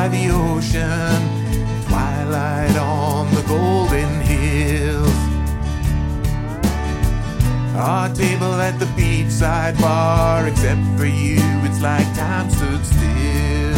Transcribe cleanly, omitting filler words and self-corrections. by the ocean, twilight on the golden hills. Our table at the beachside bar, except for you, it's like time stood still.